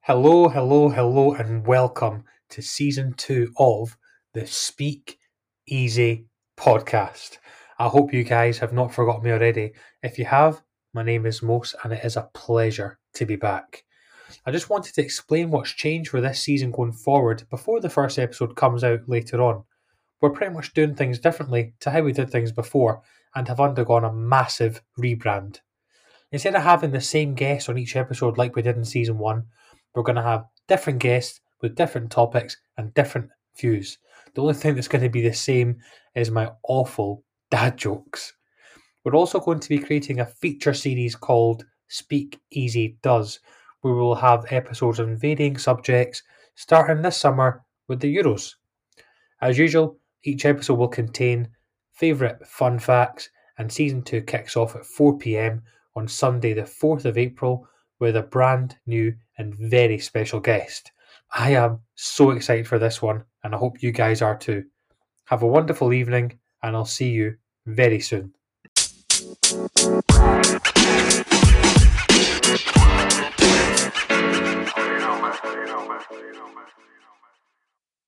Hello, and welcome to Season 2 of the Speak Easy Podcast. I hope you guys have not forgotten me already. If you have, my name is Mose, and it is a pleasure to be back. I just wanted to explain what's changed for this season going forward before the first episode comes out later on. We're pretty much doing things differently to how we did things before and have undergone a massive rebrand. Instead of having the same guests on each episode like we did in Season 1, we're going to have different guests with different topics and different views. The only thing that's going to be the same is my awful dad jokes. We're also going to be creating a feature series called Speak Easy Does, where we will have episodes on varying subjects, starting this summer with the Euros. As usual, each episode will contain favourite fun facts, and Season 2 kicks off at 4 p.m. on Sunday the 4th of April with a brand new and very special guest. I am so excited for this one, and I hope you guys are too. Have a wonderful evening, and I'll see you very soon.